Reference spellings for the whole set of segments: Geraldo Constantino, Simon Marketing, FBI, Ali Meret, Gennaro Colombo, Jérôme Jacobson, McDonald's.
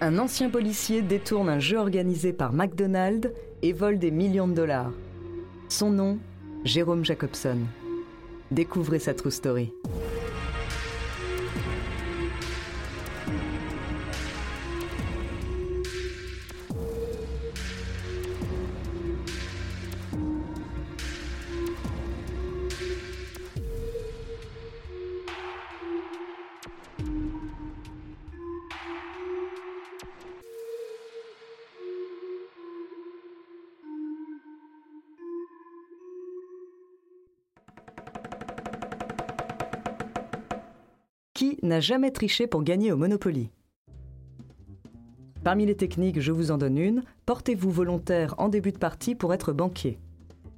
Un ancien policier détourne un jeu organisé par McDonald's et vole des millions de dollars. Son nom, Jérôme Jacobson. Découvrez sa true story. Qui n'a jamais triché pour gagner au Monopoly ? Parmi les techniques, je vous en donne une. Portez-vous volontaire en début de partie pour être banquier.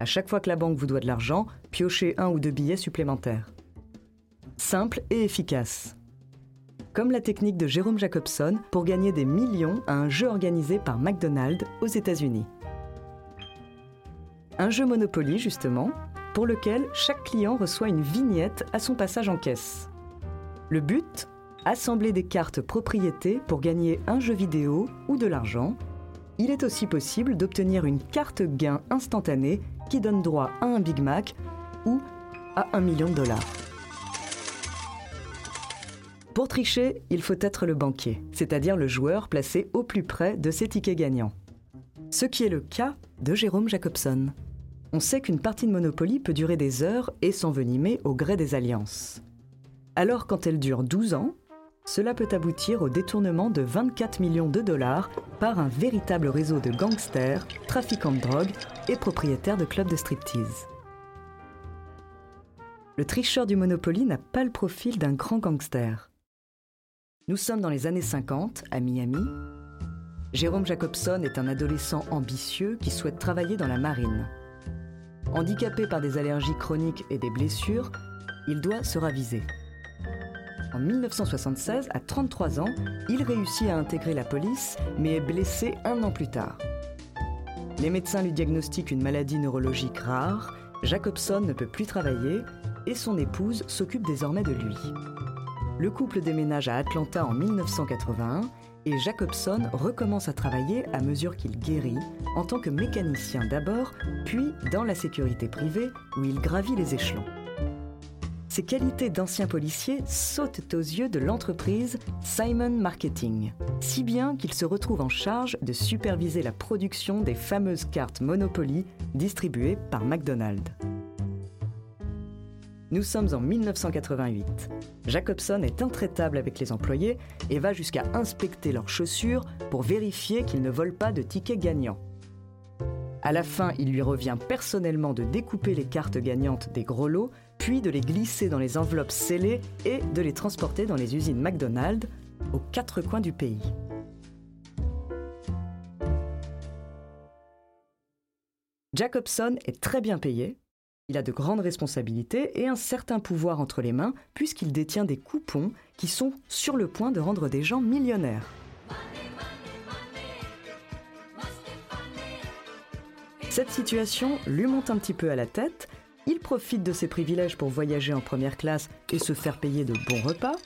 À chaque fois que la banque vous doit de l'argent, piochez 1 ou 2 billets supplémentaires. Simple et efficace. Comme la technique de Jérôme Jacobson pour gagner des millions à un jeu organisé par McDonald's aux États-Unis. Un jeu Monopoly, justement, pour lequel chaque client reçoit une vignette à son passage en caisse. Le but ? Assembler des cartes propriétés pour gagner un jeu vidéo ou de l'argent. Il est aussi possible d'obtenir une carte gain instantanée qui donne droit à un Big Mac ou à $1 million. Pour tricher, il faut être le banquier, c'est-à-dire le joueur placé au plus près de ses tickets gagnants. Ce qui est le cas de Jérôme Jacobson. On sait qu'une partie de Monopoly peut durer des heures et s'envenimer au gré des alliances. Alors, quand elle dure 12 ans, cela peut aboutir au détournement de $24 millions par un véritable réseau de gangsters, trafiquants de drogue et propriétaires de clubs de striptease. Le tricheur du Monopoly n'a pas le profil d'un grand gangster. Nous sommes dans les années 50, à Miami. Jérôme Jacobson est un adolescent ambitieux qui souhaite travailler dans la marine. Handicapé par des allergies chroniques et des blessures, il doit se raviser. En 1976, à 33 ans, il réussit à intégrer la police, mais est blessé 1 an plus tard. Les médecins lui diagnostiquent une maladie neurologique rare, Jacobson ne peut plus travailler et son épouse s'occupe désormais de lui. Le couple déménage à Atlanta en 1981 et Jacobson recommence à travailler à mesure qu'il guérit, en tant que mécanicien d'abord, puis dans la sécurité privée où il gravit les échelons. Ses qualités d'ancien policier sautent aux yeux de l'entreprise Simon Marketing, si bien qu'il se retrouve en charge de superviser la production des fameuses cartes Monopoly distribuées par McDonald's. Nous sommes en 1988. Jacobson est intraitable avec les employés et va jusqu'à inspecter leurs chaussures pour vérifier qu'ils ne volent pas de tickets gagnants. À la fin, il lui revient personnellement de découper les cartes gagnantes des gros lots, puis de les glisser dans les enveloppes scellées et de les transporter dans les usines McDonald's aux 4 coins du pays. Jacobson est très bien payé, il a de grandes responsabilités et un certain pouvoir entre les mains puisqu'il détient des coupons qui sont sur le point de rendre des gens millionnaires. Cette situation lui monte un petit peu à la tête, il profite de ses privilèges pour voyager en première classe et se faire payer de bons repas,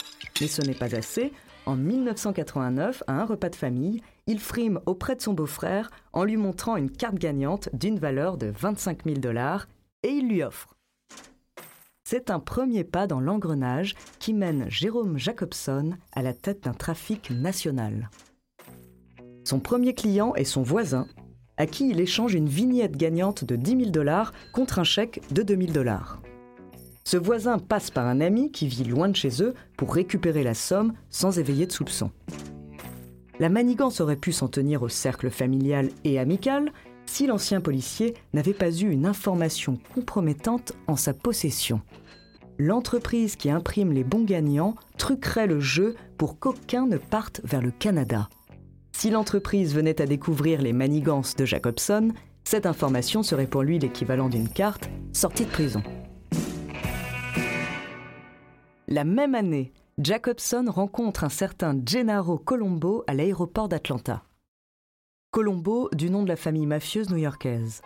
mais ce n'est pas assez. En 1989, à un repas de famille, il frime auprès de son beau-frère en lui montrant une carte gagnante d'une valeur de $25 000 et il lui offre. C'est un premier pas dans l'engrenage qui mène Jérôme Jacobson à la tête d'un trafic national. Son premier client est son voisin, à qui il échange une vignette gagnante de 10 000 $ contre un chèque de 2 000 $. Ce voisin passe par un ami qui vit loin de chez eux pour récupérer la somme sans éveiller de soupçons. La manigance aurait pu s'en tenir au cercle familial et amical si l'ancien policier n'avait pas eu une information compromettante en sa possession. L'entreprise qui imprime les bons gagnants truquerait le jeu pour qu'aucun ne parte vers le Canada. Si l'entreprise venait à découvrir les manigances de Jacobson, cette information serait pour lui l'équivalent d'une carte sortie de prison. La même année, Jacobson rencontre un certain Gennaro Colombo à l'aéroport d'Atlanta. Colombo, du nom de la famille mafieuse new-yorkaise.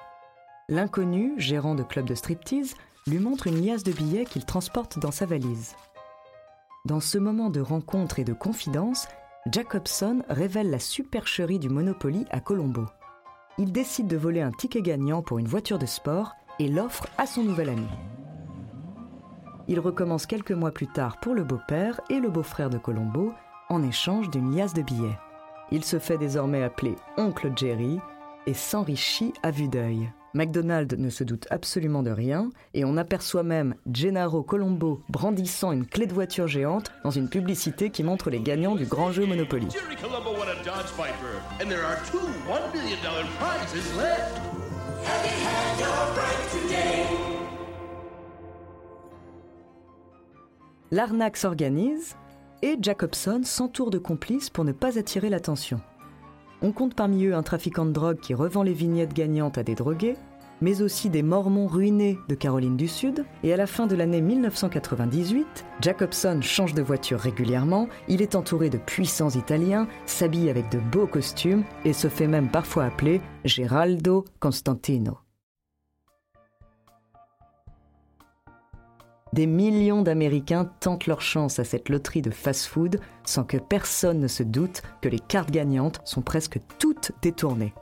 L'inconnu, gérant de club de striptease, lui montre une liasse de billets qu'il transporte dans sa valise. Dans ce moment de rencontre et de confidence, Jacobson révèle la supercherie du Monopoly à Colombo. Il décide de voler un ticket gagnant pour une voiture de sport et l'offre à son nouvel ami. Il recommence quelques mois plus tard pour le beau-père et le beau-frère de Colombo en échange d'une liasse de billets. Il se fait désormais appeler Oncle Jerry et s'enrichit à vue d'œil. McDonald's ne se doute absolument de rien et on aperçoit même Gennaro Colombo brandissant une clé de voiture géante dans une publicité qui montre les gagnants du grand jeu Monopoly. L'arnaque s'organise et Jacobson s'entoure de complices pour ne pas attirer l'attention. On compte parmi eux un trafiquant de drogue qui revend les vignettes gagnantes à des drogués, mais aussi des mormons ruinés de Caroline du Sud. Et à la fin de l'année 1998, Jacobson change de voiture régulièrement, il est entouré de puissants Italiens, s'habille avec de beaux costumes et se fait même parfois appeler Geraldo Constantino. Des millions d'Américains tentent leur chance à cette loterie de fast-food sans que personne ne se doute que les cartes gagnantes sont presque toutes détournées.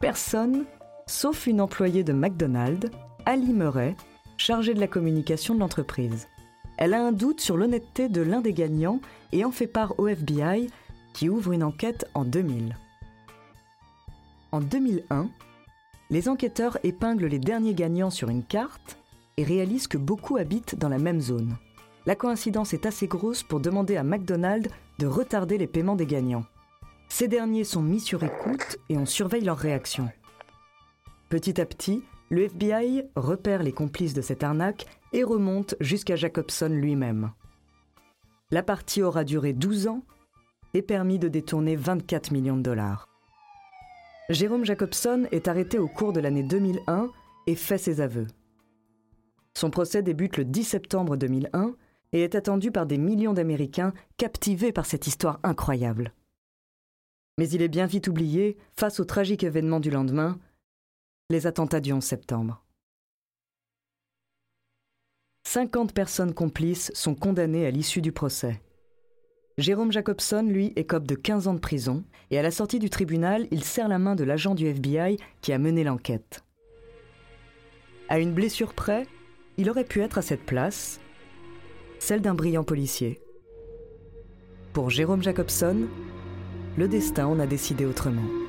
Personne, sauf une employée de McDonald's, Ali Meret, chargée de la communication de l'entreprise. Elle a un doute sur l'honnêteté de l'un des gagnants et en fait part au FBI qui ouvre une enquête en 2000. En 2001, les enquêteurs épinglent les derniers gagnants sur une carte et réalise que beaucoup habitent dans la même zone. La coïncidence est assez grosse pour demander à McDonald's de retarder les paiements des gagnants. Ces derniers sont mis sur écoute et on surveille leurs réactions. Petit à petit, le FBI repère les complices de cette arnaque et remonte jusqu'à Jacobson lui-même. La partie aura duré 12 ans et permis de détourner 24 millions de dollars. Jérôme Jacobson est arrêté au cours de l'année 2001 et fait ses aveux. Son procès débute le 10 septembre 2001 et est attendu par des millions d'Américains captivés par cette histoire incroyable. Mais il est bien vite oublié face au tragique événement du lendemain, les attentats du 11 septembre. 50 personnes complices sont condamnées à l'issue du procès. Jérôme Jacobson, lui, écope de 15 ans de prison et à la sortie du tribunal, il serre la main de l'agent du FBI qui a mené l'enquête. À une blessure près, il aurait pu être à cette place, celle d'un brillant policier. Pour Jérôme Jacobson, le destin en a décidé autrement.